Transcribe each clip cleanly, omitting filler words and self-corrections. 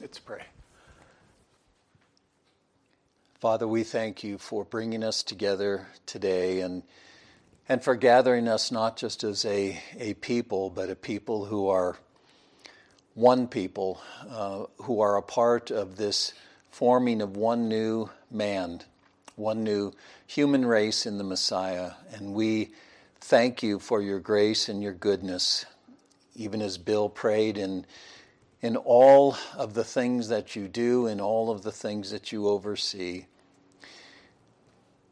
Let's pray. Father, we thank you for bringing us together today and for gathering us not just as a people, but a people who are one people, who are a part of this forming of one new man, one new human race in the Messiah. And we thank you for your grace and your goodness, even as Bill prayed in all of the things that you do, in all of the things that you oversee,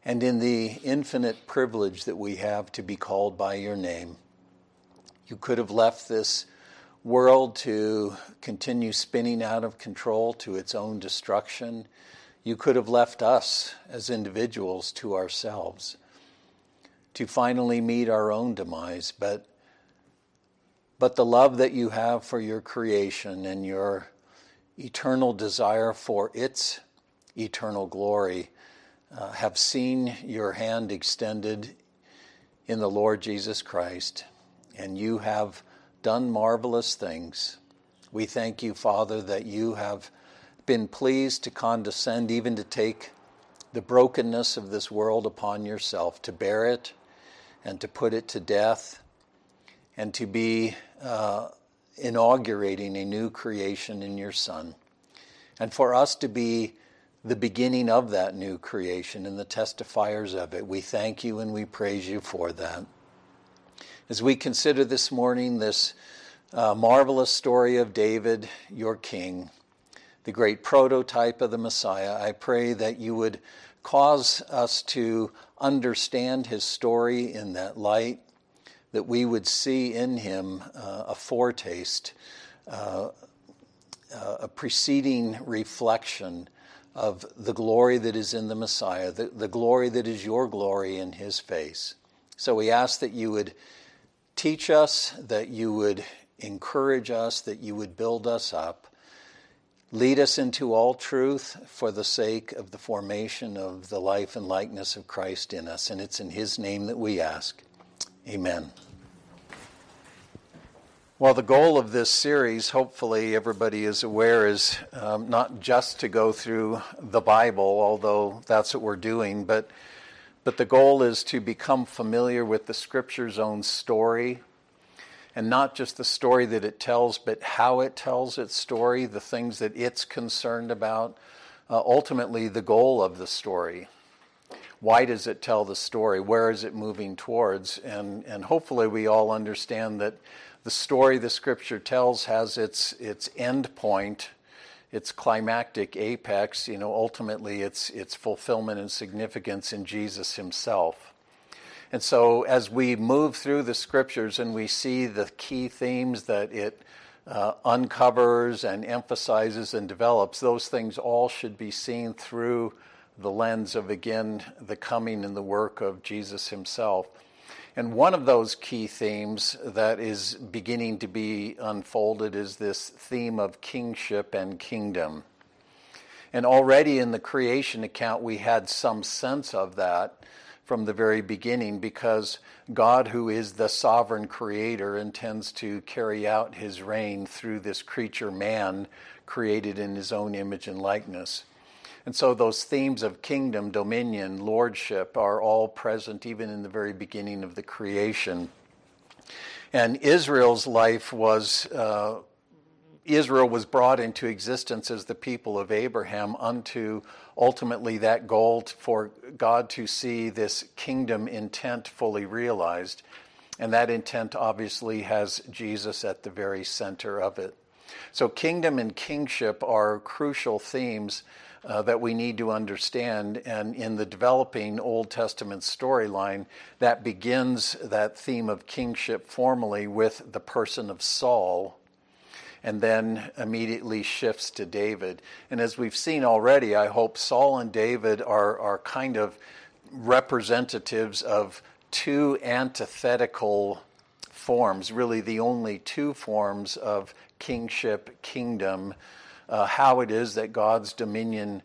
and in the infinite privilege that we have to be called by your name. You could have left this world to continue spinning out of control to its own destruction. You could have left us as individuals to ourselves to finally meet our own demise, but the love that you have for your creation and your eternal desire for its eternal glory have seen your hand extended in the Lord Jesus Christ, and you have done marvelous things. We thank you, Father, that you have been pleased to condescend even to take the brokenness of this world upon yourself, to bear it and to put it to death, and to be inaugurating a new creation in your Son, and for us to be the beginning of that new creation and the testifiers of it. We thank you and we praise you for that. As we consider this morning this marvelous story of David, your king, the great prototype of the Messiah, I pray that you would cause us to understand his story in that light, that we would see in him a foretaste, a preceding reflection of the glory that is in the Messiah, the glory that is your glory in his face. So we ask that you would teach us, that you would encourage us, that you would build us up. Lead us into all truth for the sake of the formation of the life and likeness of Christ in us. And it's in his name that we ask. Amen. Well, the goal of this series, hopefully everybody is aware, is not just to go through the Bible, although that's what we're doing, but the goal is to become familiar with the Scripture's own story, and not just the story that it tells, but how it tells its story, the things that it's concerned about, ultimately the goal of the story. Why does it tell the story? Where is it moving towards? And hopefully we all understand that the story the Scripture tells has its end point, its climactic apex, ultimately its fulfillment and significance in Jesus himself. And so as we move through the Scriptures and we see the key themes that it uncovers and emphasizes and develops, those things all should be seen through the lens of, again, the coming and the work of Jesus himself. And one of those key themes that is beginning to be unfolded is this theme of kingship and kingdom. And already in the creation account, we had some sense of that from the very beginning, because God, who is the sovereign creator, intends to carry out his reign through this creature man created in his own image and likeness. And so those themes of kingdom, dominion, lordship are all present even in the very beginning of the creation. And Israel's life was, Israel was brought into existence as the people of Abraham unto ultimately that goal for God to see this kingdom intent fully realized. And that intent obviously has Jesus at the very center of it. So kingdom and kingship are crucial themes that we need to understand, and in the developing Old Testament storyline, that begins that theme of kingship formally with the person of Saul, and then immediately shifts to David. And as we've seen already, I hope Saul and David are kind of representatives of two antithetical forms, really the only two forms of kingship, kingdom. How it is that God's dominion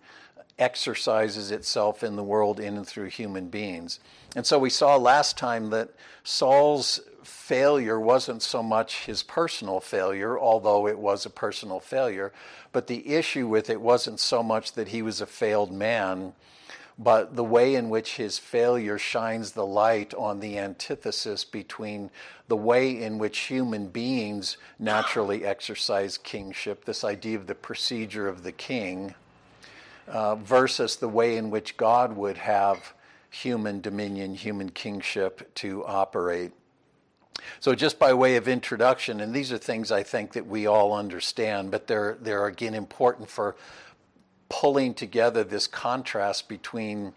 exercises itself in the world in and through human beings. And so we saw last time that Saul's failure wasn't so much his personal failure, although it was a personal failure, but the issue with it wasn't so much that he was a failed man, but the way in which his failure shines the light on the antithesis between the way in which human beings naturally exercise kingship, this idea of the procedure of the king, versus the way in which God would have human dominion, human kingship to operate. So just by way of introduction, and these are things I think that we all understand, but they're again important for pulling together this contrast between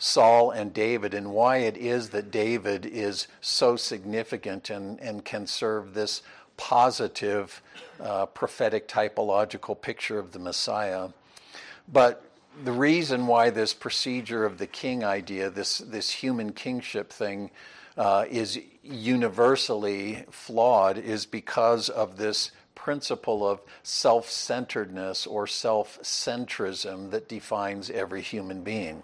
Saul and David and why it is that David is so significant and can serve this positive prophetic typological picture of the Messiah. But the reason why this procedure of the king idea, this human kingship thing, is universally flawed is because of this principle of self-centeredness or self-centrism that defines every human being.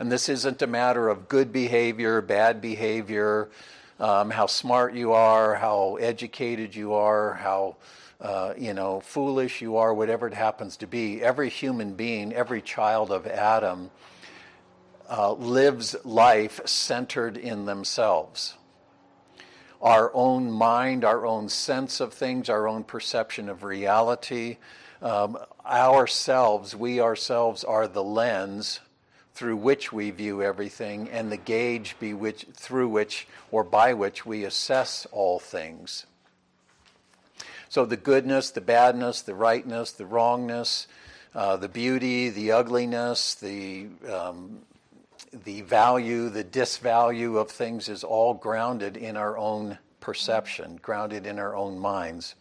And this isn't a matter of good behavior, bad behavior, how smart you are, how educated you are, how foolish you are, whatever it happens to be. Every human being, every child of Adam lives life centered in themselves. Our own mind, our own sense of things, our own perception of reality. We ourselves are the lens through which we view everything and the gauge by which we assess all things. So the goodness, the badness, the rightness, the wrongness, the beauty, the ugliness, the value, the disvalue of things is all grounded in our own perception, grounded in our own minds.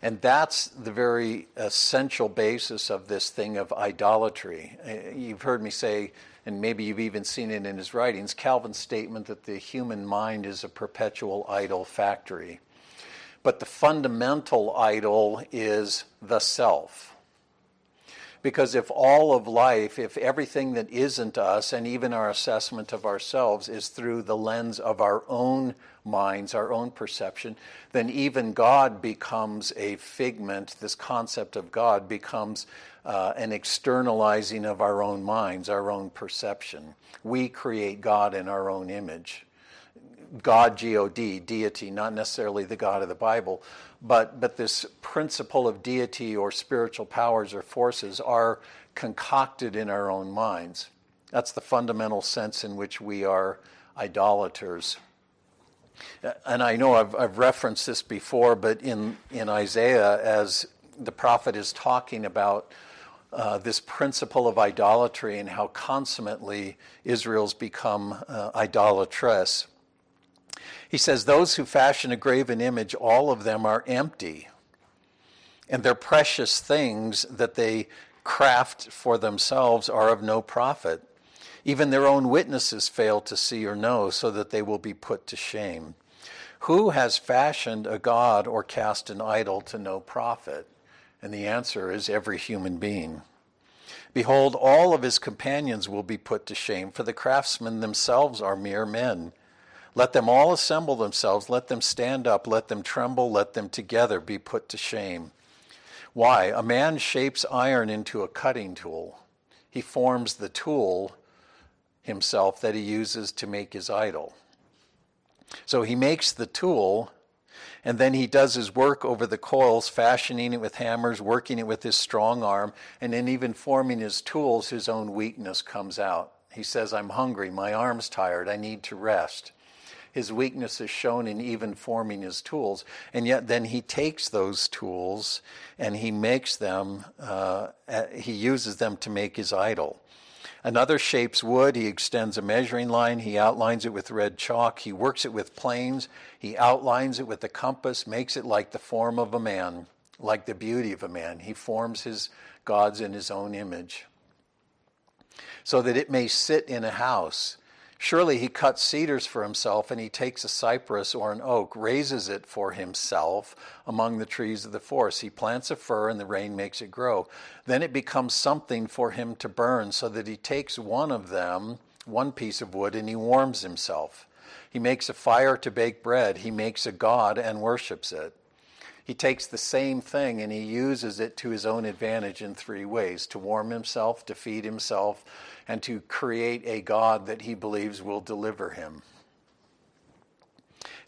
And that's the very essential basis of this thing of idolatry. You've heard me say, and maybe you've even seen it in his writings, Calvin's statement that the human mind is a perpetual idol factory. But the fundamental idol is the self. Because if all of life, if everything that isn't us, and even our assessment of ourselves is through the lens of our own minds, our own perception, then even God becomes a figment. This concept of God becomes an externalizing of our own minds, our own perception. We create God in our own image. God, G-O-D, deity, not necessarily the God of the Bible, but this principle of deity or spiritual powers or forces are concocted in our own minds. That's the fundamental sense in which we are idolaters. And I know I've referenced this before, but in Isaiah, as the prophet is talking about this principle of idolatry and how consummately Israel's become idolatrous, he says, "Those who fashion a graven image, all of them are empty, and their precious things that they craft for themselves are of no profit. Even their own witnesses fail to see or know, so that they will be put to shame. Who has fashioned a god or cast an idol to no profit?" And the answer is every human being. "Behold, all of his companions will be put to shame, for the craftsmen themselves are mere men. Let them all assemble themselves, let them stand up, let them tremble, let them together be put to shame. Why? A man shapes iron into a cutting tool. He forms the tool himself that he uses to make his idol." So he makes the tool, and then he does his work over the coils, fashioning it with hammers, working it with his strong arm, and in even forming his tools, his own weakness comes out. He says, "I'm hungry, my arm's tired, I need to rest." His weakness is shown in even forming his tools. And yet then he takes those tools and he makes them, he uses them to make his idol. "Another shapes wood. He extends a measuring line. He outlines it with red chalk. He works it with planes. He outlines it with a compass, makes it like the form of a man, like the beauty of a man. He forms his gods in his own image so that it may sit in a house. Surely he cuts cedars for himself, and he takes a cypress or an oak, raises it for himself among the trees of the forest. He plants a fir, and the rain makes it grow. Then it becomes something for him to burn, so that he takes one of them, one piece of wood, and he warms himself. He makes a fire to bake bread. He makes a god and worships it. He takes the same thing and he uses it to his own advantage in three ways: to warm himself, to feed himself, and to create a god that he believes will deliver him.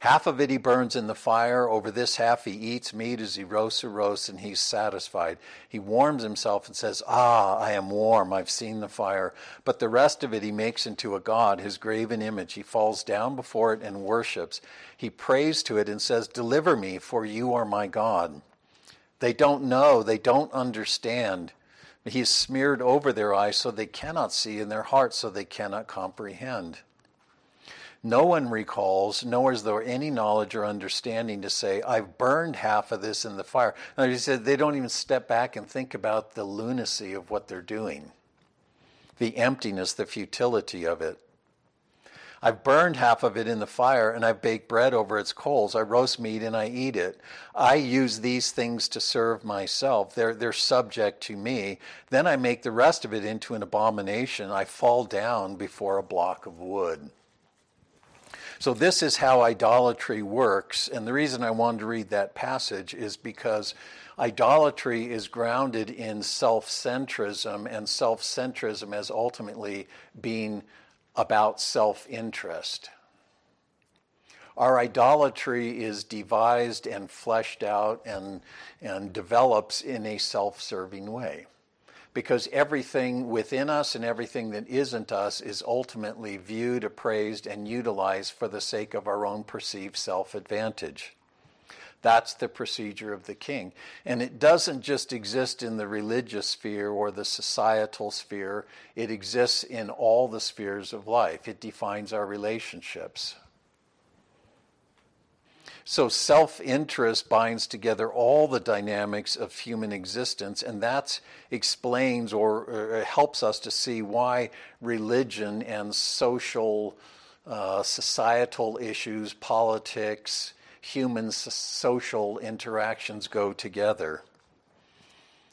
Half of it he burns in the fire. Over this half he eats meat as he roasts, and he's satisfied. He warms himself and says, I am warm, I've seen the fire. But the rest of it he makes into a god, his graven image. He falls down before it and worships. He prays to it and says, deliver me, for you are my God. They don't know, they don't understand. He is smeared over their eyes so they cannot see, and their hearts so they cannot comprehend. No one recalls, nor is there any knowledge or understanding to say, I've burned half of this in the fire. And he said they don't even step back and think about the lunacy of what they're doing, the emptiness, the futility of it. I've burned half of it in the fire, and I've baked bread over its coals. I roast meat, and I eat it. I use these things to serve myself. They're subject to me. Then I make the rest of it into an abomination. I fall down before a block of wood. So this is how idolatry works, and the reason I wanted to read that passage is because idolatry is grounded in self-centrism, and self-centrism as ultimately being about self-interest. Our idolatry is devised and fleshed out and develops in a self-serving way, because everything within us and everything that isn't us is ultimately viewed, appraised, and utilized for the sake of our own perceived self-advantage. That's the procedure of the king. And it doesn't just exist in the religious sphere or the societal sphere. It exists in all the spheres of life. It defines our relationships. So self-interest binds together all the dynamics of human existence, and that explains or helps us to see why religion and social, societal issues, politics, human social interactions go together.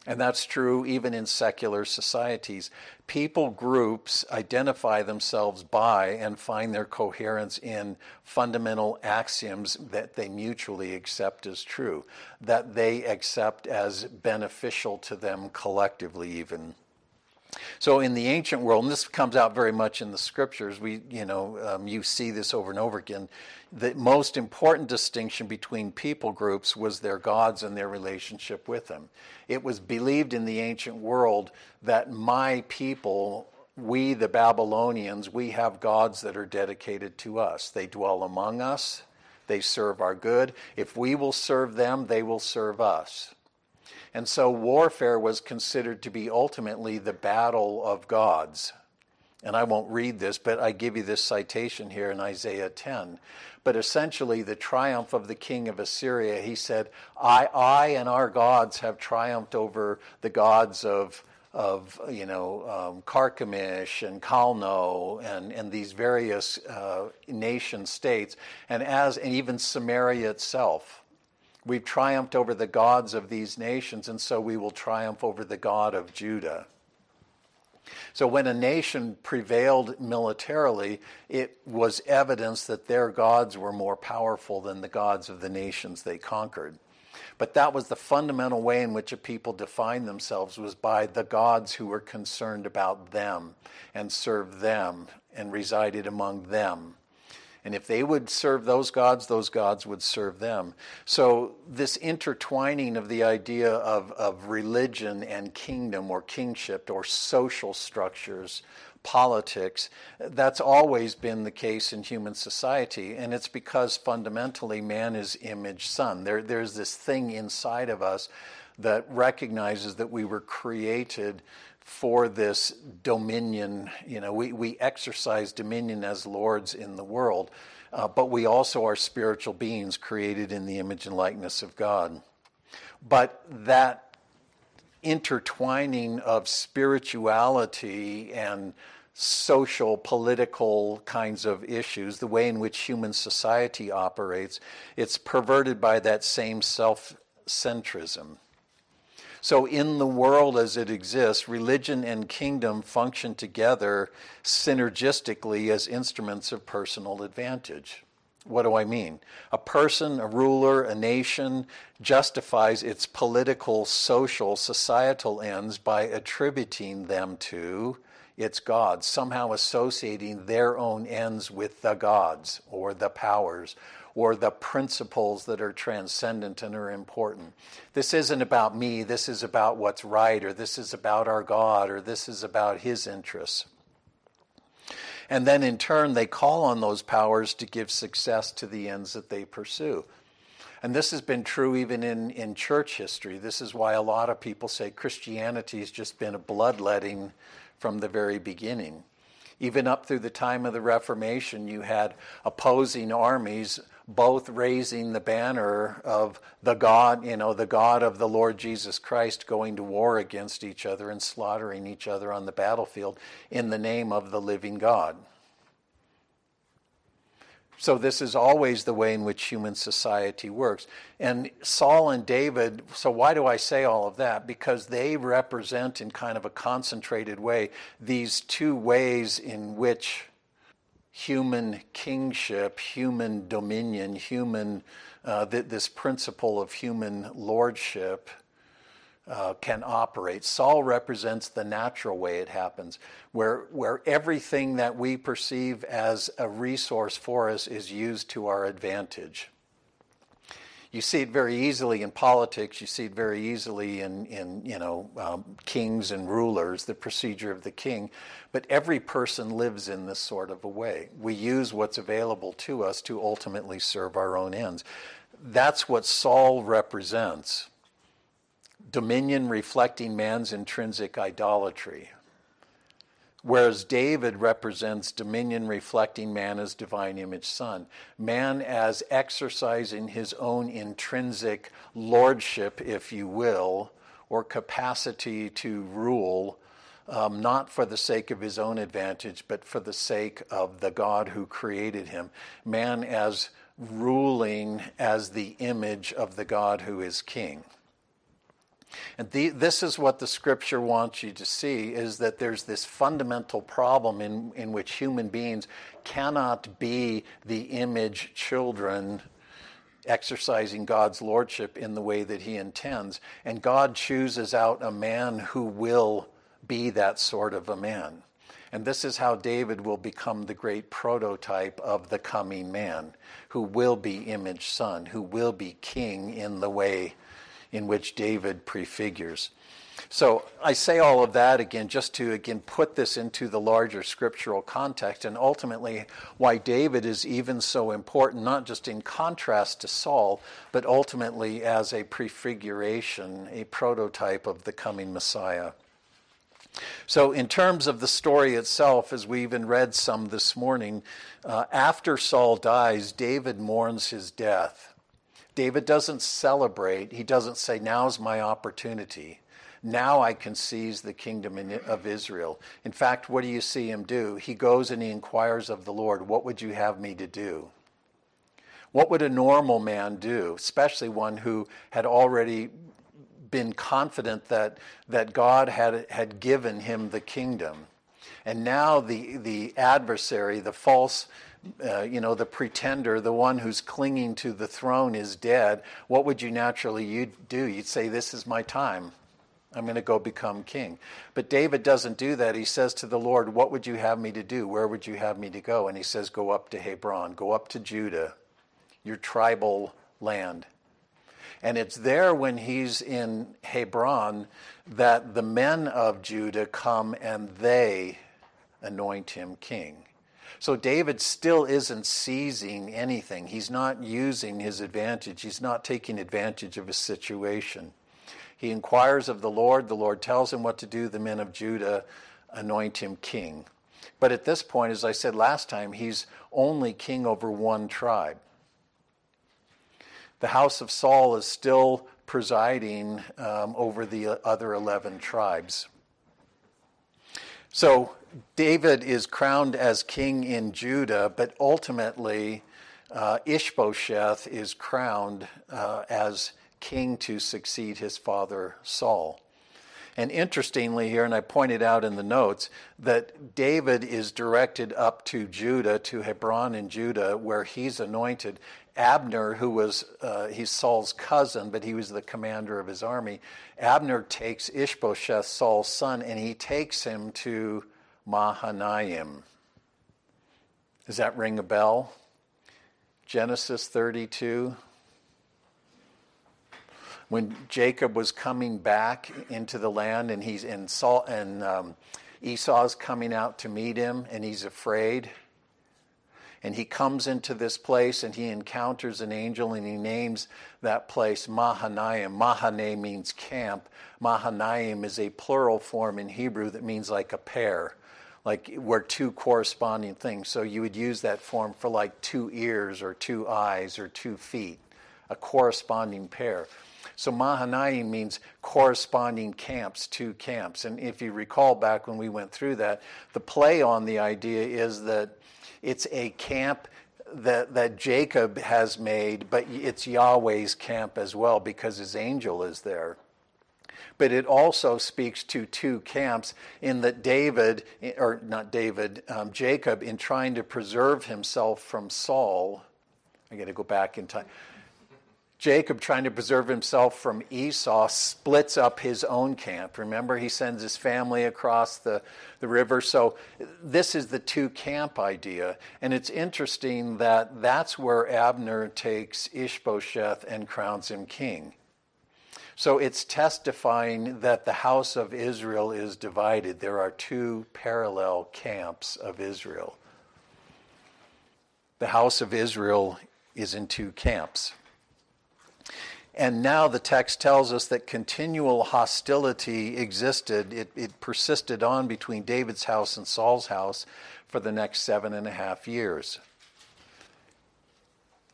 And that's true even in secular societies. People groups identify themselves by and find their coherence in fundamental axioms that they mutually accept as true, that they accept as beneficial to them collectively even. So in the ancient world, and this comes out very much in the scriptures, you see this over and over again, the most important distinction between people groups was their gods and their relationship with them. It was believed in the ancient world that my people, we the Babylonians, we have gods that are dedicated to us. They dwell among us. They serve our good. If we will serve them, they will serve us. And so warfare was considered to be ultimately the battle of gods. And I won't read this, but I give you this citation here in Isaiah 10. But essentially the triumph of the king of Assyria, he said, I and our gods have triumphed over the gods of Carchemish and Calno and these various nation states, and even Samaria itself. We've triumphed over the gods of these nations, and so we will triumph over the God of Judah. So when a nation prevailed militarily, it was evidence that their gods were more powerful than the gods of the nations they conquered. But that was the fundamental way in which a people defined themselves, was by the gods who were concerned about them and served them and resided among them. And if they would serve those gods would serve them. So this intertwining of the idea of religion and kingdom or kingship or social structures, politics, that's always been the case in human society. And it's because fundamentally man is image son. There's this thing inside of us that recognizes that we were created for this dominion. We exercise dominion as lords in the world, but we also are spiritual beings created in the image and likeness of God. But that intertwining of spirituality and social, political kinds of issues, the way in which human society operates, it's perverted by that same self-centrism. So in the world as it exists, religion and kingdom function together synergistically as instruments of personal advantage. What do I mean? A person, a ruler, a nation justifies its political, social, societal ends by attributing them to its gods, somehow associating their own ends with the gods or the powers or the principles that are transcendent and are important. This isn't about me, this is about what's right, or this is about our God, or this is about his interests. And then in turn, they call on those powers to give success to the ends that they pursue. And this has been true even in church history. This is why a lot of people say Christianity has just been a bloodletting from the very beginning. Even up through the time of the Reformation, you had opposing armies both raising the banner of the God, the God of the Lord Jesus Christ, going to war against each other and slaughtering each other on the battlefield in the name of the living God. So this is always the way in which human society works. And Saul and David, so why do I say all of that? Because they represent in kind of a concentrated way these two ways in which human kingship, human dominion, human this principle of human lordship can operate. Saul represents the natural way it happens, where everything that we perceive as a resource for us is used to our advantage. You see it very easily in politics. You see it very easily in kings and rulers, the procedure of the king. But every person lives in this sort of a way. We use what's available to us to ultimately serve our own ends. That's what Saul represents. Dominion reflecting man's intrinsic idolatry. Whereas David represents dominion reflecting man as divine image son. Man as exercising his own intrinsic lordship, if you will, or capacity to rule, not for the sake of his own advantage, but for the sake of the God who created him. Man as ruling as the image of the God who is king. And this is what the scripture wants you to see, is that there's this fundamental problem in which human beings cannot be the image children exercising God's lordship in the way that he intends. And God chooses out a man who will be that sort of a man. And this is how David will become the great prototype of the coming man, who will be image son, who will be king in the way in which David prefigures. So I say all of that again just to again put this into the larger scriptural context, and ultimately why David is even so important, not just in contrast to Saul, but ultimately as a prefiguration, a prototype of the coming Messiah. So in terms of the story itself, as we even read some this morning, after Saul dies, David mourns his death. David doesn't celebrate. He doesn't say, now's my opportunity. Now I can seize the kingdom of Israel. In fact, what do you see him do? He goes and he inquires of the Lord, what would you have me to do? What would a normal man do, especially one who had already been confident that God had given him the kingdom? And now the adversary, the false the pretender, the one who's clinging to the throne is dead. What would you naturally do? You'd say, this is my time. I'm going to go become king. But David doesn't do that. He says to the Lord, what would you have me to do? Where would you have me to go? And he says, go up to Hebron, go up to Judah, your tribal land. And it's there when he's in Hebron that the men of Judah come and they anoint him king. So David still isn't seizing anything. He's not using his advantage. He's not taking advantage of his situation. He inquires of the Lord. The Lord tells him what to do. The men of Judah anoint him king. But at this point, as I said last time, he's only king over one tribe. The house of Saul is still presiding over the other 11 tribes. So David is crowned as king in Judah, but ultimately Ishbosheth is crowned as king to succeed his father Saul. And interestingly here, and I pointed out in the notes, that David is directed up to Judah, to Hebron in Judah, where he's anointed. Abner, who was he's Saul's cousin, but he was the commander of his army. Abner takes Ishbosheth, Saul's son, and he takes him to Mahanaim. Does that ring a bell? Genesis 32. When Jacob was coming back into the land, and he's in Saul, and Esau's coming out to meet him, and he's afraid. And he comes into this place, and he encounters an angel, and he names that place Mahanaim. Mahane means camp. Mahanaim is a plural form in Hebrew that means like a pair, like where two corresponding things. So you would use that form for like two ears or two eyes or 2 feet, a corresponding pair. So Mahanaim means corresponding camps, two camps. And if you recall back when we went through that, the play on the idea is that it's a camp that Jacob has made, but it's Yahweh's camp as well because his angel is there. But it also speaks to two camps in that Jacob, in trying to preserve himself from Saul, I got to go back in time. Jacob, trying to preserve himself from Esau, splits up his own camp. Remember, he sends his family across the river. So this is the two-camp idea. And it's interesting that that's where Abner takes Ishbosheth and crowns him king. So it's testifying that the house of Israel is divided. There are two parallel camps of Israel. The house of Israel is in two camps. And now the text tells us that continual hostility existed. It persisted on between David's house and Saul's house for the next 7.5 years.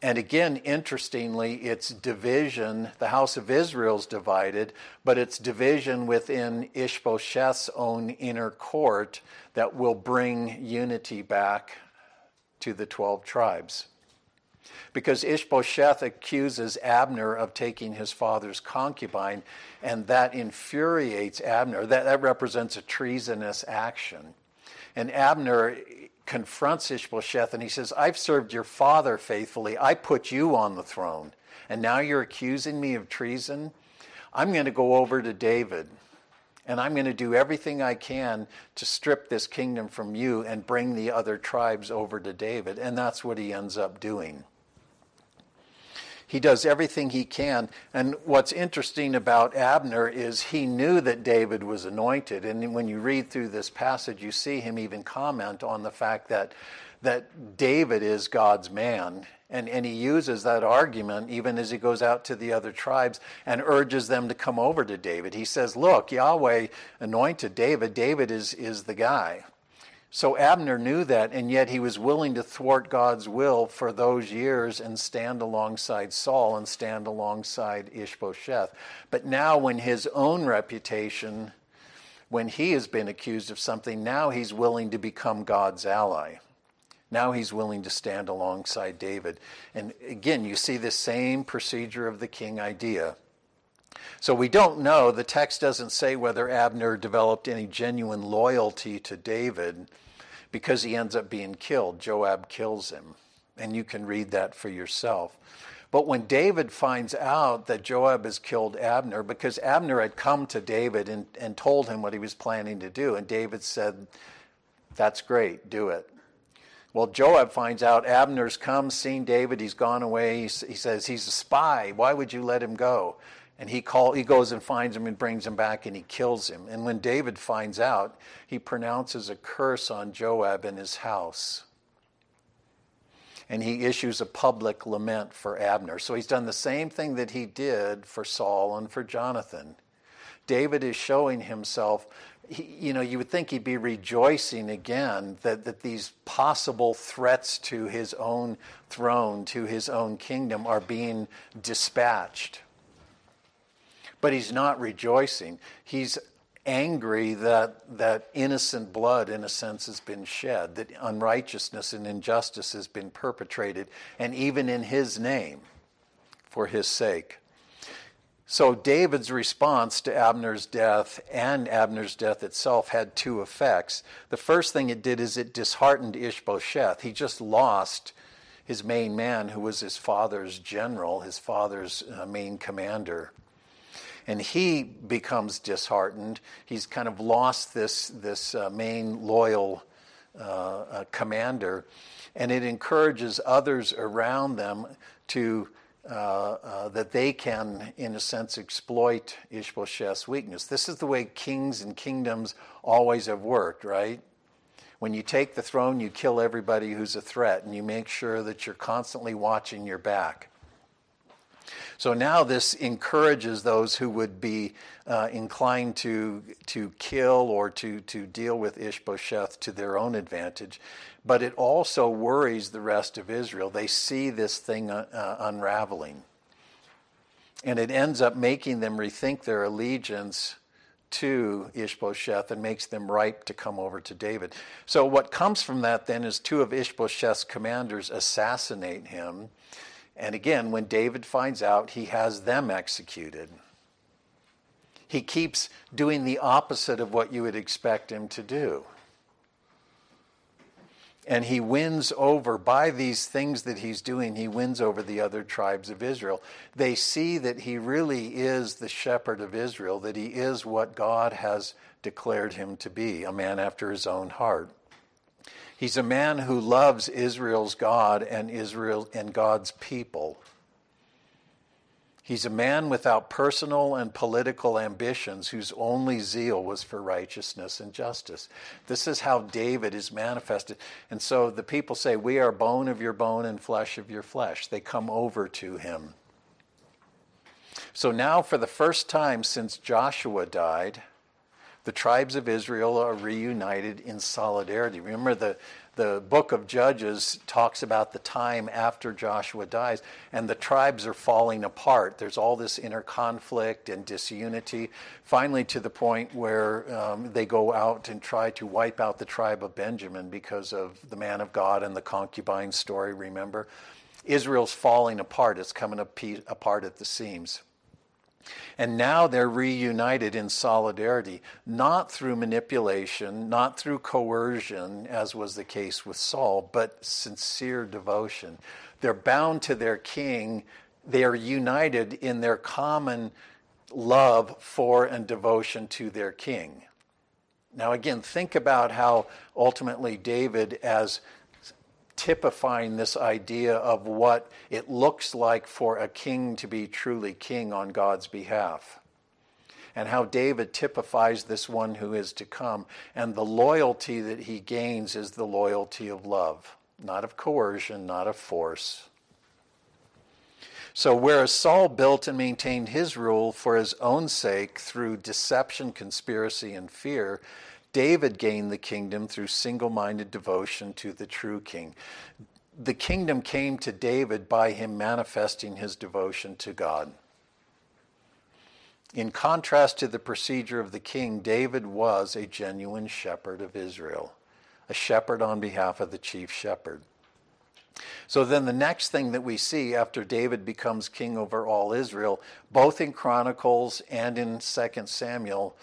And again, interestingly, it's division. The house of Israel's divided, but it's division within Ishbosheth's own inner court that will bring unity back to the 12 tribes. Because Ishbosheth accuses Abner of taking his father's concubine, and that infuriates Abner. That represents a treasonous action. And Abner confronts Ishbosheth, and he says, I've served your father faithfully. I put you on the throne, and now you're accusing me of treason? I'm going to go over to David, and I'm going to do everything I can to strip this kingdom from you and bring the other tribes over to David. And that's what he ends up doing. He does everything he can. And what's interesting about Abner is he knew that David was anointed. And when you read through this passage, you see him even comment on the fact that David is God's man. And he uses that argument even as he goes out to the other tribes and urges them to come over to David. He says, look, Yahweh anointed David. David is the guy. So Abner knew that, and yet he was willing to thwart God's will for those years and stand alongside Saul and stand alongside Ishbosheth. But now when his own reputation, when he has been accused of something, now he's willing to become God's ally. Now he's willing to stand alongside David. And again, you see the same procedure of the king idea. So we don't know, the text doesn't say whether Abner developed any genuine loyalty to David because he ends up being killed. Joab kills him, and you can read that for yourself. But when David finds out that Joab has killed Abner, because Abner had come to David and told him what he was planning to do, and David said, that's great, do it. Well, Joab finds out Abner's come, seen David, he's gone away. He says, he's a spy. Why would you let him go? And he goes and finds him and brings him back, and he kills him. And when David finds out, he pronounces a curse on Joab and his house. And he issues a public lament for Abner. So he's done the same thing that he did for Saul and for Jonathan. David is showing himself. You would think he'd be rejoicing again that these possible threats to his own throne, to his own kingdom, are being dispatched. But he's not rejoicing. He's angry that innocent blood, in a sense, has been shed, that unrighteousness and injustice has been perpetrated, and even in his name, for his sake. So David's response to Abner's death and Abner's death itself had two effects. The first thing it did is it disheartened Ishbosheth. He just lost his main man, who was his father's general, his father's main commander. And he becomes disheartened. He's kind of lost this main loyal commander. And it encourages others around them to, that they can, in a sense, exploit Ishbosheth's weakness. This is the way kings and kingdoms always have worked, right? When you take the throne, you kill everybody who's a threat, and you make sure that you're constantly watching your back. So now this encourages those who would be inclined to kill or to deal with Ishbosheth to their own advantage. But it also worries the rest of Israel. They see this thing unraveling. And it ends up making them rethink their allegiance to Ishbosheth and makes them ripe to come over to David. So what comes from that then is two of Ishbosheth's commanders assassinate him. And again, when David finds out, he has them executed. He keeps doing the opposite of what you would expect him to do. And he wins over, by these things that he's doing, he wins over the other tribes of Israel. They see that he really is the shepherd of Israel, that he is what God has declared him to be, a man after his own heart. He's a man who loves Israel's God and Israel and God's people. He's a man without personal and political ambitions, whose only zeal was for righteousness and justice. This is how David is manifested. And so the people say, "We are bone of your bone and flesh of your flesh." They come over to him. So now, for the first time since Joshua died, the tribes of Israel are reunited in solidarity. Remember, the book of Judges talks about the time after Joshua dies, and the tribes are falling apart. There's all this inner conflict and disunity, finally to the point where they go out and try to wipe out the tribe of Benjamin because of the man of God and the concubine story, remember? Israel's falling apart. It's coming apart at the seams. And now they're reunited in solidarity, not through manipulation, not through coercion, as was the case with Saul, but sincere devotion. They're bound to their king. They are united in their common love for and devotion to their king. Now, again, think about how ultimately David, as typifying this idea of what it looks like for a king to be truly king on God's behalf, and how David typifies this one who is to come, and the loyalty that he gains is the loyalty of love, not of coercion, not of force. So whereas Saul built and maintained his rule for his own sake through deception, conspiracy, and fear, David gained the kingdom through single-minded devotion to the true king. The kingdom came to David by him manifesting his devotion to God. In contrast to the procedure of the king, David was a genuine shepherd of Israel, a shepherd on behalf of the chief shepherd. So then the next thing that we see after David becomes king over all Israel, both in Chronicles and in 2 Samuel,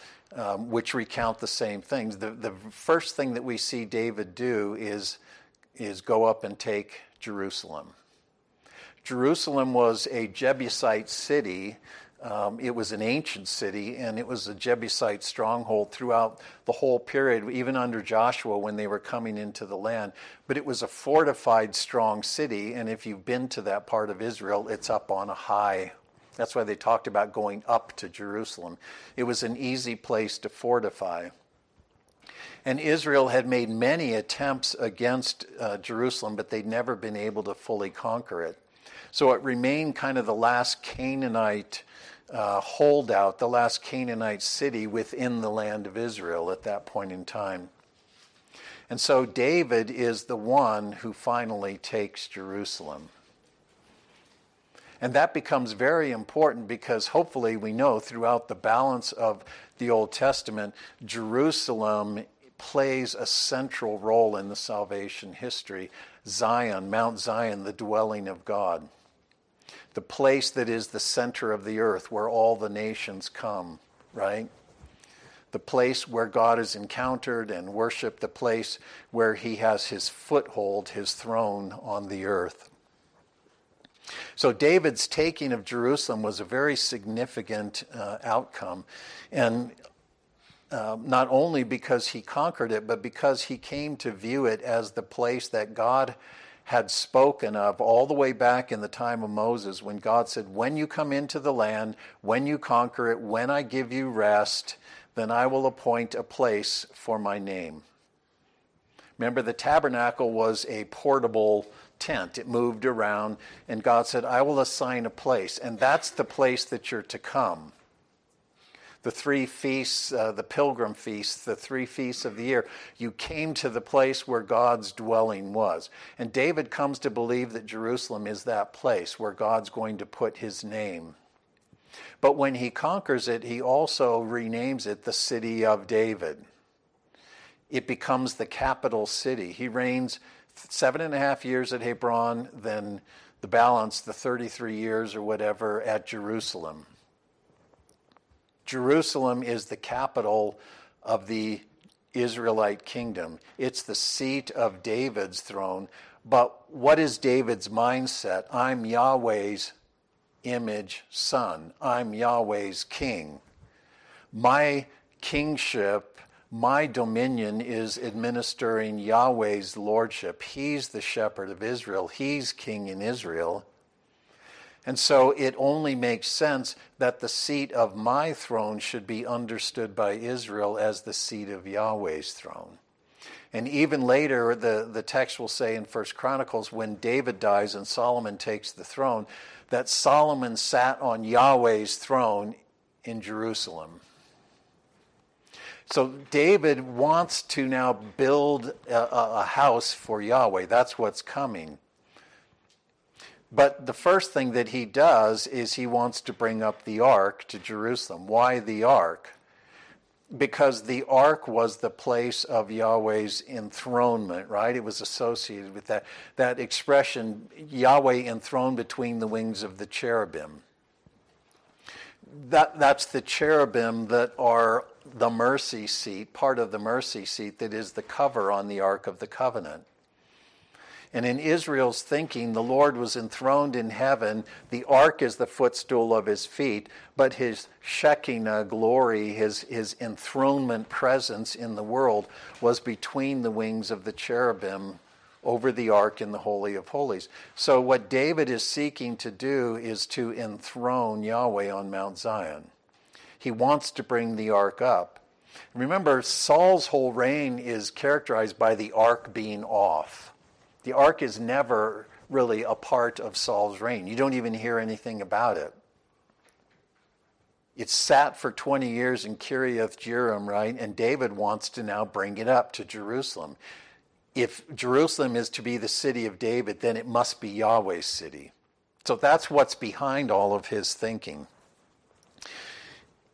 which recount the same things. The first thing that we see David do is go up and take Jerusalem. Jerusalem was a Jebusite city. It was an ancient city, and it was a Jebusite stronghold throughout the whole period, even under Joshua when they were coming into the land. But it was a fortified, strong city, and if you've been to that part of Israel, it's up on a high. That's why they talked about going up to Jerusalem. It was an easy place to fortify. And Israel had made many attempts against Jerusalem, but they'd never been able to fully conquer it. So it remained kind of the last Canaanite holdout, the last Canaanite city within the land of Israel at that point in time. And so David is the one who finally takes Jerusalem. And that becomes very important because hopefully we know throughout the balance of the Old Testament, Jerusalem plays a central role in the salvation history. Zion, Mount Zion, the dwelling of God. The place that is the center of the earth where all the nations come, right? The place where God is encountered and worshiped, the place where he has his foothold, his throne on the earth. So David's taking of Jerusalem was a very significant outcome. And not only because he conquered it, but because he came to view it as the place that God had spoken of all the way back in the time of Moses, when God said, when you come into the land, when you conquer it, when I give you rest, then I will appoint a place for my name. Remember, the tabernacle was a portable tent. It moved around, and God said, I will assign a place, and that's the place that you're to come. The three feasts, the pilgrim feasts, the three feasts of the year, you came to the place where God's dwelling was. And David comes to believe that Jerusalem is that place where God's going to put his name. But when he conquers it, he also renames it the City of David. It becomes the capital city. He reigns 7.5 years at Hebron, then the balance, the 33 years or whatever, at Jerusalem. Jerusalem is the capital of the Israelite kingdom. It's the seat of David's throne. But what is David's mindset? I'm Yahweh's image son. I'm Yahweh's king. My kingship, my dominion is administering Yahweh's lordship. He's the shepherd of Israel. He's king in Israel. And so it only makes sense that the seat of my throne should be understood by Israel as the seat of Yahweh's throne. And even later, the text will say in 1 Chronicles, when David dies and Solomon takes the throne, that Solomon sat on Yahweh's throne in Jerusalem. So David wants to now build a house for Yahweh. That's what's coming. But the first thing that he does is he wants to bring up the ark to Jerusalem. Why the ark? Because the ark was the place of Yahweh's enthronement, right? It was associated with that expression, Yahweh enthroned between the wings of the cherubim. That's the cherubim that are the mercy seat, part of the mercy seat that is the cover on the Ark of the Covenant. And in Israel's thinking, the Lord was enthroned in heaven. The ark is the footstool of his feet, but his Shekinah glory, his enthronement presence in the world was between the wings of the cherubim over the ark in the Holy of Holies. So what David is seeking to do is to enthrone Yahweh on Mount Zion. He wants to bring the ark up. Remember, Saul's whole reign is characterized by the ark being off. The ark is never really a part of Saul's reign. You don't even hear anything about it. It sat for 20 years in Kiriath Jearim, right? And David wants to now bring it up to Jerusalem. If Jerusalem is to be the city of David, then it must be Yahweh's city. So that's what's behind all of his thinking.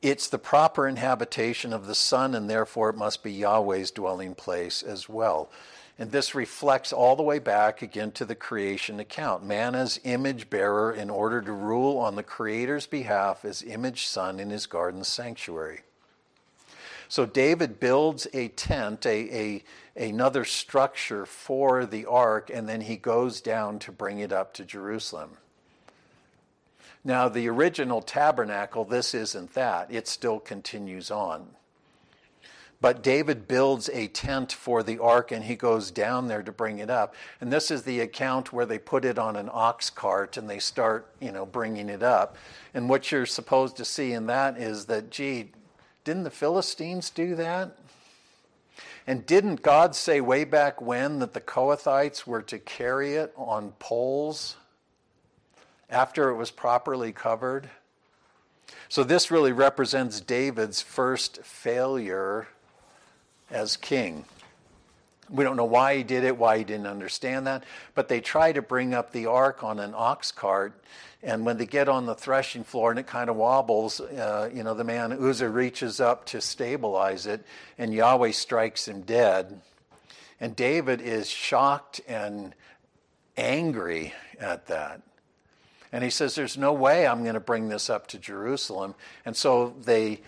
It's the proper inhabitation of the Son, and therefore it must be Yahweh's dwelling place as well. And this reflects all the way back again to the creation account. Man as image bearer in order to rule on the Creator's behalf as image son in his garden sanctuary. So David builds a tent, another structure for the ark, and then he goes down to bring it up to Jerusalem. Now the original tabernacle, this isn't that. It still continues on. But David builds a tent for the ark, and he goes down there to bring it up. And this is the account where they put it on an ox cart, and they start, bringing it up. And what you're supposed to see in that is that, gee, didn't the Philistines do that? And didn't God say way back when that the Kohathites were to carry it on poles after it was properly covered? So this really represents David's first failure as king. We don't know why he did it, why he didn't understand that, but they try to bring up the ark on an ox cart, and when they get on the threshing floor and it kind of wobbles, the man Uzzah reaches up to stabilize it, and Yahweh strikes him dead. And David is shocked and angry at that. And he says, there's no way I'm going to bring this up to Jerusalem. And so they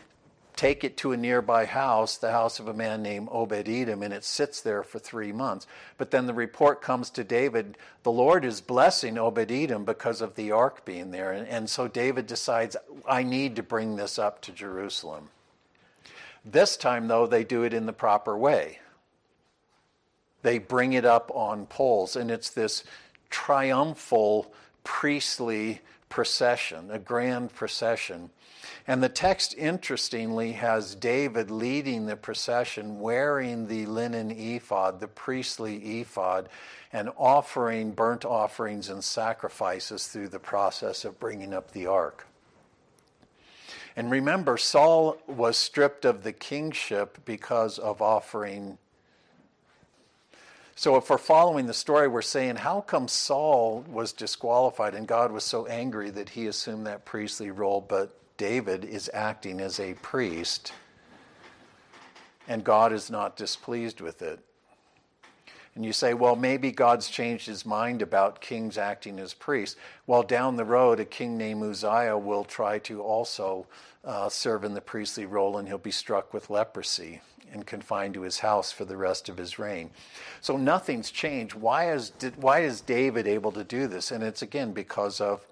take it to a nearby house, the house of a man named Obed-Edom, and it sits there for 3 months. But then the report comes to David, the Lord is blessing Obed-Edom because of the ark being there. And so David decides, I need to bring this up to Jerusalem. This time, though, they do it in the proper way. They bring it up on poles, and it's this triumphal priestly procession, a grand procession. And the text, interestingly, has David leading the procession, wearing the linen ephod, the priestly ephod, and offering burnt offerings and sacrifices through the process of bringing up the ark. And remember, Saul was stripped of the kingship because of offering. So if we're following the story, we're saying, how come Saul was disqualified and God was so angry that he assumed that priestly role, but David is acting as a priest and God is not displeased with it? And you say, well, maybe God's changed his mind about kings acting as priests. Well, down the road, a king named Uzziah will try to also serve in the priestly role, and he'll be struck with leprosy and confined to his house for the rest of his reign. So nothing's changed. Why is David able to do this? And it's, again, because of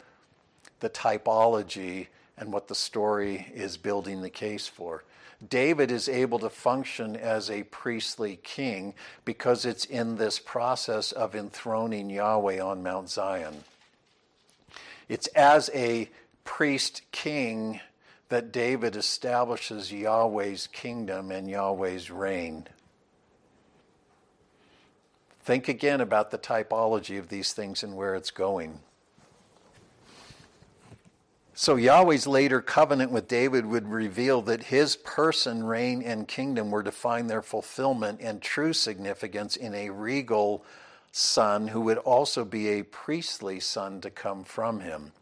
the typology and what the story is building the case for. David is able to function as a priestly king because it's in this process of enthroning Yahweh on Mount Zion. It's as a priest king that David establishes Yahweh's kingdom and Yahweh's reign. Think again about the typology of these things and where it's going. So Yahweh's later covenant with David would reveal that his person, reign, and kingdom were to find their fulfillment and true significance in a regal son who would also be a priestly son to come from him.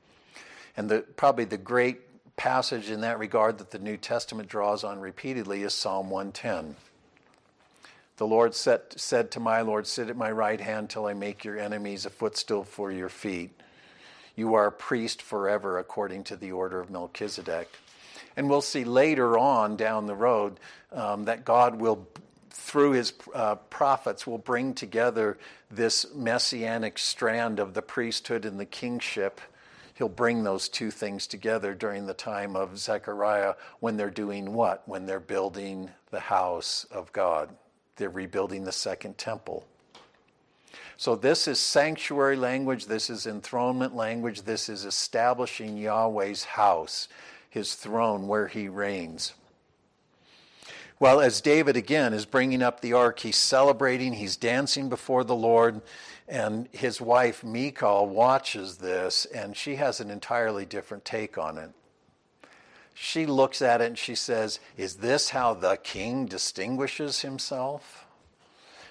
And probably the great passage in that regard that the New Testament draws on repeatedly is Psalm 110. The Lord said to my Lord, sit at my right hand till I make your enemies a footstool for your feet. You are a priest forever according to the order of Melchizedek. And we'll see later on down the road that God will, through his prophets, will bring together this messianic strand of the priesthood and the kingship. He'll bring those two things together during the time of Zechariah when they're doing what? When they're building the house of God. They're rebuilding the second temple. So this is sanctuary language, this is enthronement language, this is establishing Yahweh's house, his throne where he reigns. Well, as David again is bringing up the ark, he's celebrating, he's dancing before the Lord, and his wife Michal watches this, and she has an entirely different take on it. She looks at it and she says, is this how the king distinguishes himself?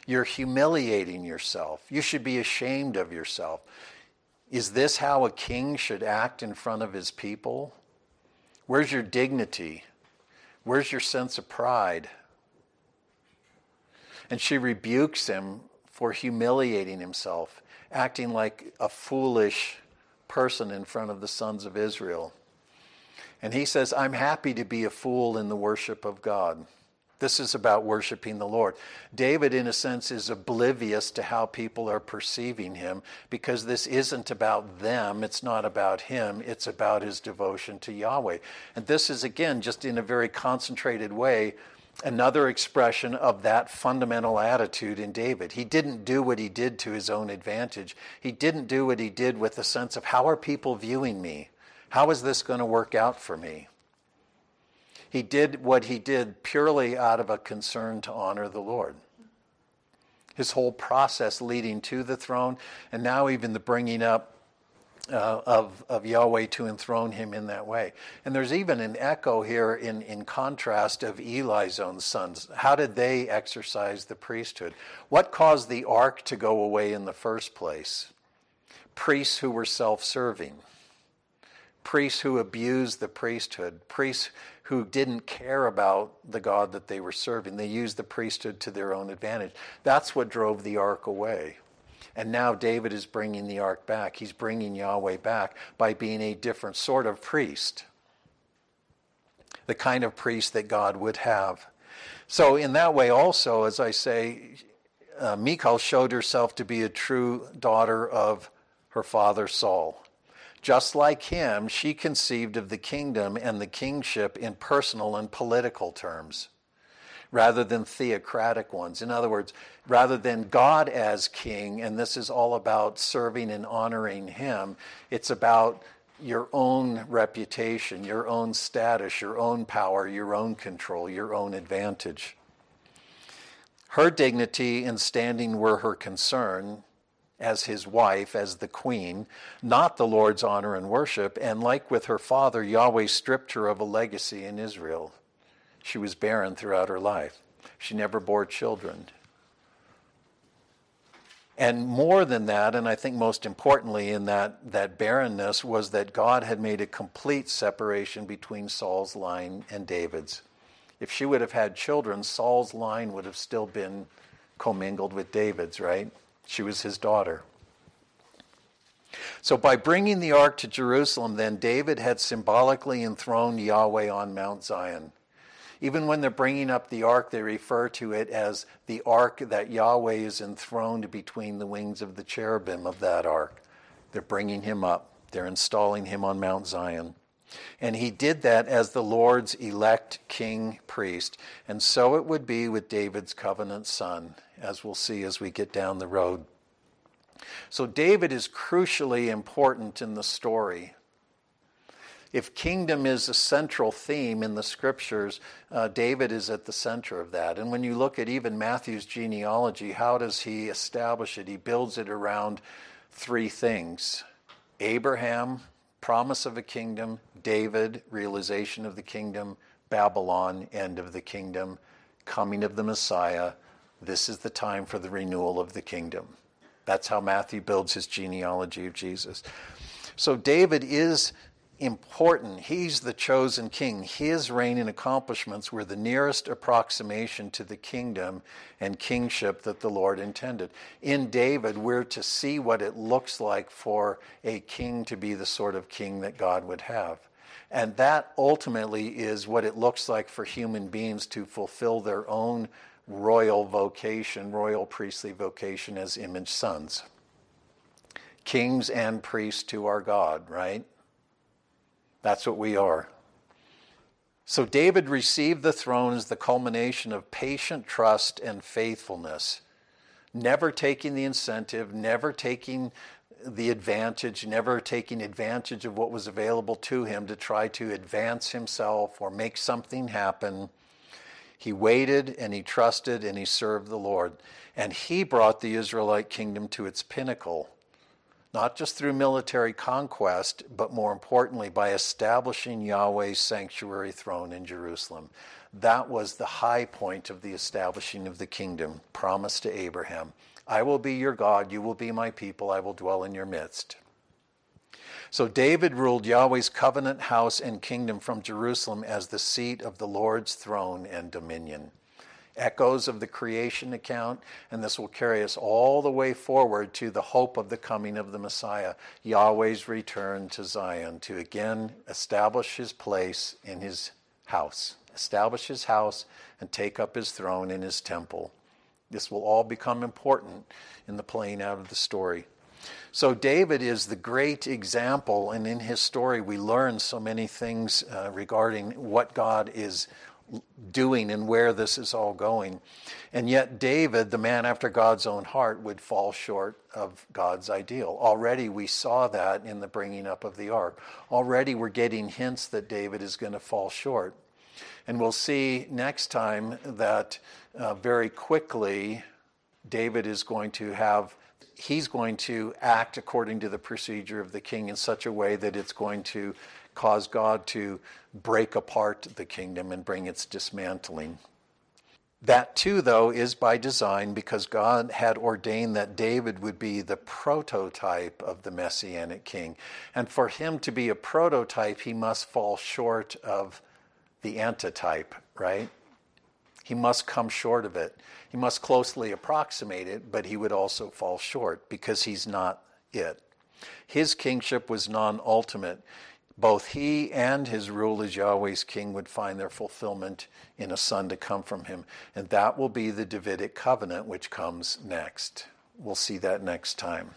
You're humiliating yourself. You should be ashamed of yourself. Is this how a king should act in front of his people? Where's your dignity? Where's your sense of pride? And she rebukes him for humiliating himself, acting like a foolish person in front of the sons of Israel. And he says, I'm happy to be a fool in the worship of God. This is about worshiping the Lord. David, in a sense, is oblivious to how people are perceiving him because this isn't about them. It's not about him. It's about his devotion to Yahweh. And this is, again, just in a very concentrated way, another expression of that fundamental attitude in David. He didn't do what he did to his own advantage. He didn't do what he did with a sense of, how are people viewing me? How is this going to work out for me? He did what he did purely out of a concern to honor the Lord. His whole process leading to the throne, and now even the bringing up of Yahweh to enthrone him in that way. And there's even an echo here in contrast of Eli's own sons. How did they exercise the priesthood? What caused the ark to go away in the first place? Priests who were self-serving. Priests who abused the priesthood. Priests who didn't care about the God that they were serving. They used the priesthood to their own advantage. That's what drove the ark away. And now David is bringing the ark back. He's bringing Yahweh back by being a different sort of priest, the kind of priest that God would have. So in that way also, as I say, Michal showed herself to be a true daughter of her father Saul. Just like him, she conceived of the kingdom and the kingship in personal and political terms, rather than theocratic ones. In other words, rather than God as king, and this is all about serving and honoring him, it's about your own reputation, your own status, your own power, your own control, your own advantage. Her dignity and standing were her concern as his wife, as the queen, not the Lord's honor and worship. And like with her father, Yahweh stripped her of a legacy in Israel. She was barren throughout her life. She never bore children. And more than that, and I think most importantly in that barrenness, was that God had made a complete separation between Saul's line and David's. If she would have had children, Saul's line would have still been commingled with David's, right? She was his daughter. So by bringing the ark to Jerusalem, then, David had symbolically enthroned Yahweh on Mount Zion. Even when they're bringing up the ark, they refer to it as the ark that Yahweh is enthroned between the wings of the cherubim of that ark. They're bringing him up. They're installing him on Mount Zion. And he did that as the Lord's elect king priest. And so it would be with David's covenant son, as we'll see as we get down the road. So David is crucially important in the story. If kingdom is a central theme in the scriptures, David is at the center of that. And when you look at even Matthew's genealogy, how does he establish it? He builds it around three things: Abraham, promise of a kingdom; David, realization of the kingdom; Babylon, end of the kingdom; coming of the Messiah. This is the time for the renewal of the kingdom. That's how Matthew builds his genealogy of Jesus. So David is important. He's the chosen king. His reign and accomplishments were the nearest approximation to the kingdom and kingship that the Lord intended. In David, we're to see what it looks like for a king to be the sort of king that God would have. And that ultimately is what it looks like for human beings to fulfill their own royal vocation, royal priestly vocation as image sons. Kings and priests to our God, right? That's what we are. So David received the throne as the culmination of patient trust and faithfulness, never taking the incentive, never taking the advantage, never taking advantage of what was available to him to try to advance himself or make something happen. He waited and he trusted and he served the Lord. And he brought the Israelite kingdom to its pinnacle, not just through military conquest, but more importantly, by establishing Yahweh's sanctuary throne in Jerusalem. That was the high point of the establishing of the kingdom, promised to Abraham. I will be your God, you will be my people, I will dwell in your midst. So David ruled Yahweh's covenant house and kingdom from Jerusalem as the seat of the Lord's throne and dominion. Echoes of the creation account, and this will carry us all the way forward to the hope of the coming of the Messiah, Yahweh's return to Zion to again establish his place in his house, establish his house and take up his throne in his temple. This will all become important in the playing out of the story. So David is the great example, and in his story we learn so many things regarding what God is doing and where this is all going. And yet David, the man after God's own heart, would fall short of God's ideal. Already we saw that in the bringing up of the ark. Already we're getting hints that David is going to fall short. And we'll see next time that very quickly David is going to have He's going to act according to the procedure of the king in such a way that it's going to cause God to break apart the kingdom and bring its dismantling. That too, though, is by design, because God had ordained that David would be the prototype of the Messianic king. And for him to be a prototype, he must fall short of the antitype, right? He must come short of it. He must closely approximate it, but he would also fall short because he's not it. His kingship was non-ultimate. Both he and his rule as Yahweh's king would find their fulfillment in a son to come from him. And that will be the Davidic covenant, which comes next. We'll see that next time.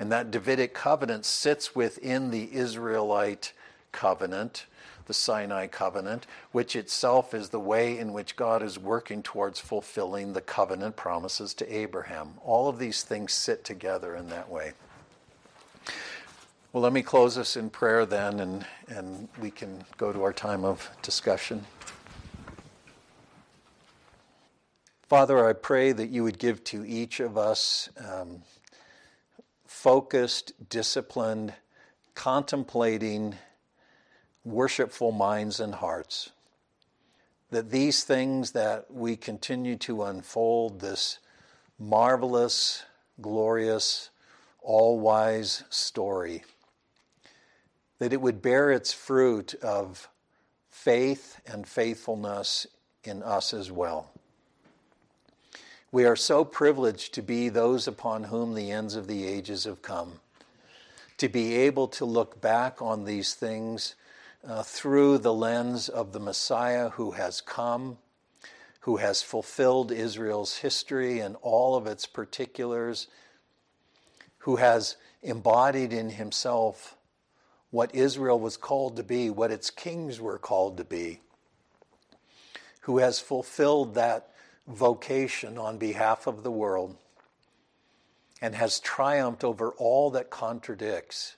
And that Davidic covenant sits within the Israelite covenant, the Sinai covenant, which itself is the way in which God is working towards fulfilling the covenant promises to Abraham. All of these things sit together in that way. Well, let me close this in prayer then, and we can go to our time of discussion. Father, I pray that you would give to each of us focused, disciplined, contemplating, worshipful minds and hearts, that these things that we continue to unfold, this marvelous, glorious, all-wise story, that it would bear its fruit of faith and faithfulness in us as well. We are so privileged to be those upon whom the ends of the ages have come, to be able to look back on these things through the lens of the Messiah who has come, who has fulfilled Israel's history and all of its particulars, who has embodied in himself what Israel was called to be, what its kings were called to be, who has fulfilled that vocation on behalf of the world and has triumphed over all that contradicts.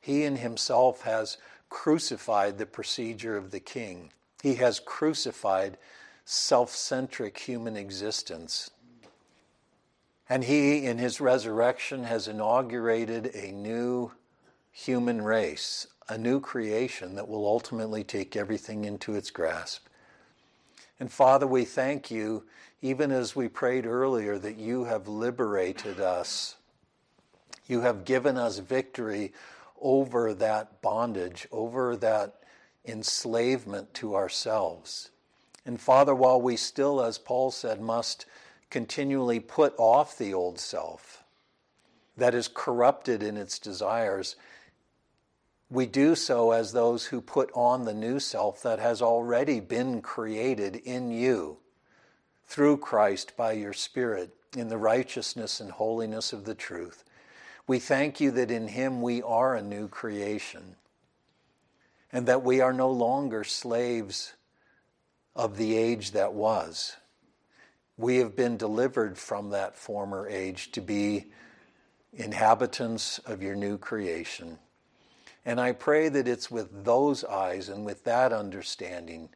He in himself has crucified the procedure of the king. He has crucified self-centric human existence. And he, in his resurrection, has inaugurated a new human race, a new creation that will ultimately take everything into its grasp. And Father, we thank you, even as we prayed earlier, that you have liberated us. You have given us victory over that bondage, over that enslavement to ourselves. And Father, while we still, as Paul said, must continually put off the old self that is corrupted in its desires, we do so as those who put on the new self that has already been created in you through Christ by your Spirit in the righteousness and holiness of the truth. We thank you that in him we are a new creation and that we are no longer slaves of the age that was. We have been delivered from that former age to be inhabitants of your new creation. And I pray that it's with those eyes and with that understanding,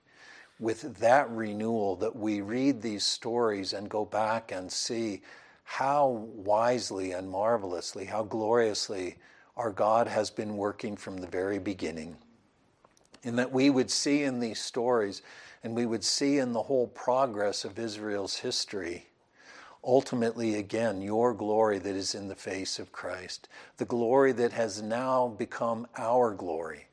with that renewal, that we read these stories and go back and see how wisely and marvelously, how gloriously our God has been working from the very beginning. And that we would see in these stories, and we would see in the whole progress of Israel's history, ultimately again, your glory that is in the face of Christ, the glory that has now become our glory,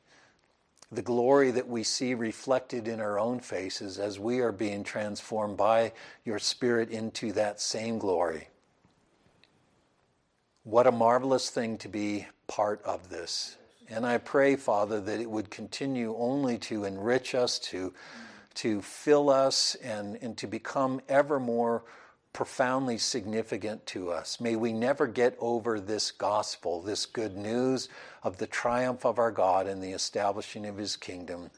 the glory that we see reflected in our own faces as we are being transformed by your Spirit into that same glory. What a marvelous thing to be part of this. And I pray, Father, that it would continue only to enrich us, to fill us, and to become ever more profoundly significant to us. May we never get over this gospel, this good news of the triumph of our God and the establishing of his kingdom,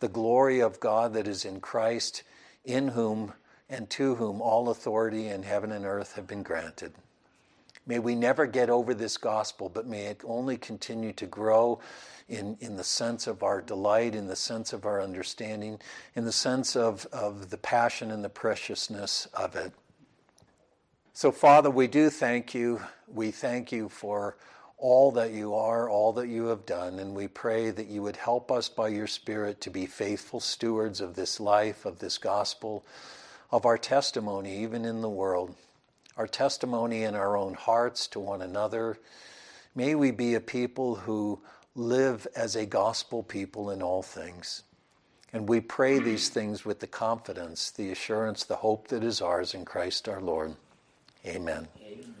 the glory of God that is in Christ, in whom and to whom all authority in heaven and earth have been granted. May we never get over this gospel, but may it only continue to grow in the sense of our delight, in the sense of our understanding, in the sense of the passion and the preciousness of it. So, Father, we do thank you. We thank you for all that you are, all that you have done, and we pray that you would help us by your Spirit to be faithful stewards of this life, of this gospel, of our testimony, even in the world, our testimony in our own hearts to one another. May we be a people who live as a gospel people in all things. And we pray these things with the confidence, the assurance, the hope that is ours in Christ our Lord. Amen. Amen.